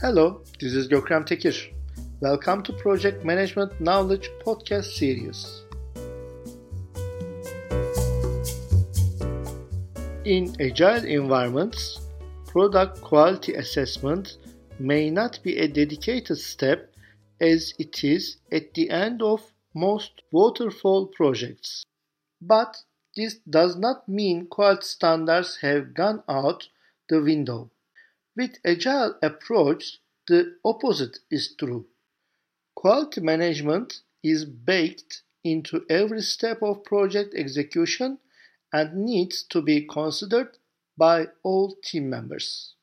Hello, this is Gökrem Tekir. Welcome to Project Management Knowledge Podcast Series. In agile environments, product quality assessment may not be a dedicated step as it is at the end of most waterfall projects. But this does not mean quality standards have gone out the window. With agile approach, the opposite is true. Quality management is baked into every step of project execution and needs to be considered by all team members.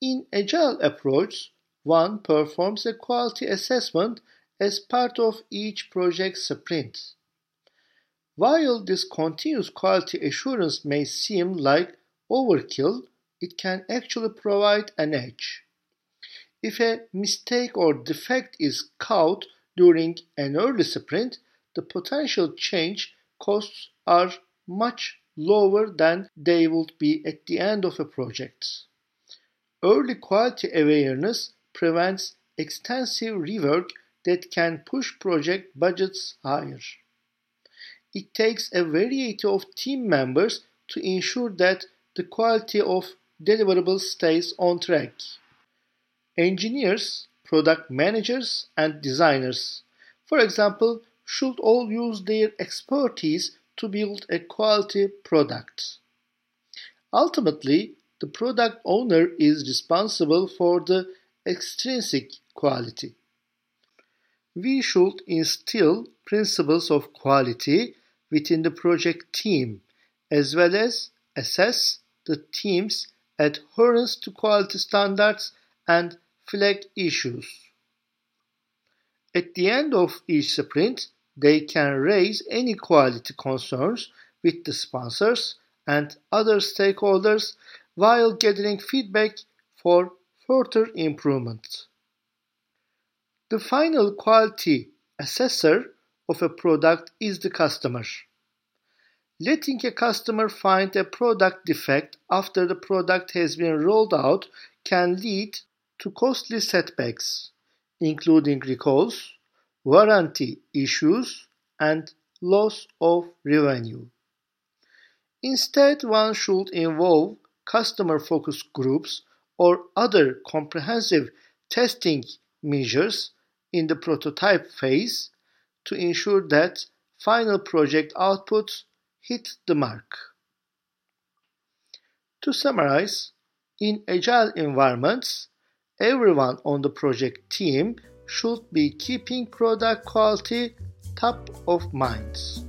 In agile approach, one performs a quality assessment as part of each project sprint. While this continuous quality assurance may seem like overkill, it can actually provide an edge. If a mistake or defect is caught during an early sprint, the potential change costs are much lower than they would be at the end of a project. Early quality awareness prevents extensive rework that can push project budgets higher. It takes a variety of team members to ensure that the quality of deliverables stays on track. Engineers, product managers, and designers, for example, should all use their expertise to build a quality product. Ultimately, the product owner is responsible for the extrinsic quality. We should instill principles of quality within the project team, as well as assess the team's adherence to quality standards and flag issues. At the end of each sprint, they can raise any quality concerns with the sponsors and other stakeholders while gathering feedback for further improvement. The final quality assessor of a product is the customer. Letting a customer find a product defect after the product has been rolled out can lead to costly setbacks, including recalls, warranty issues, and loss of revenue. Instead, one should involve customer focus groups or other comprehensive testing measures in the prototype phase to ensure that final project outputs hit the mark. To summarize, in agile environments, everyone on the project team should be keeping product quality top of mind.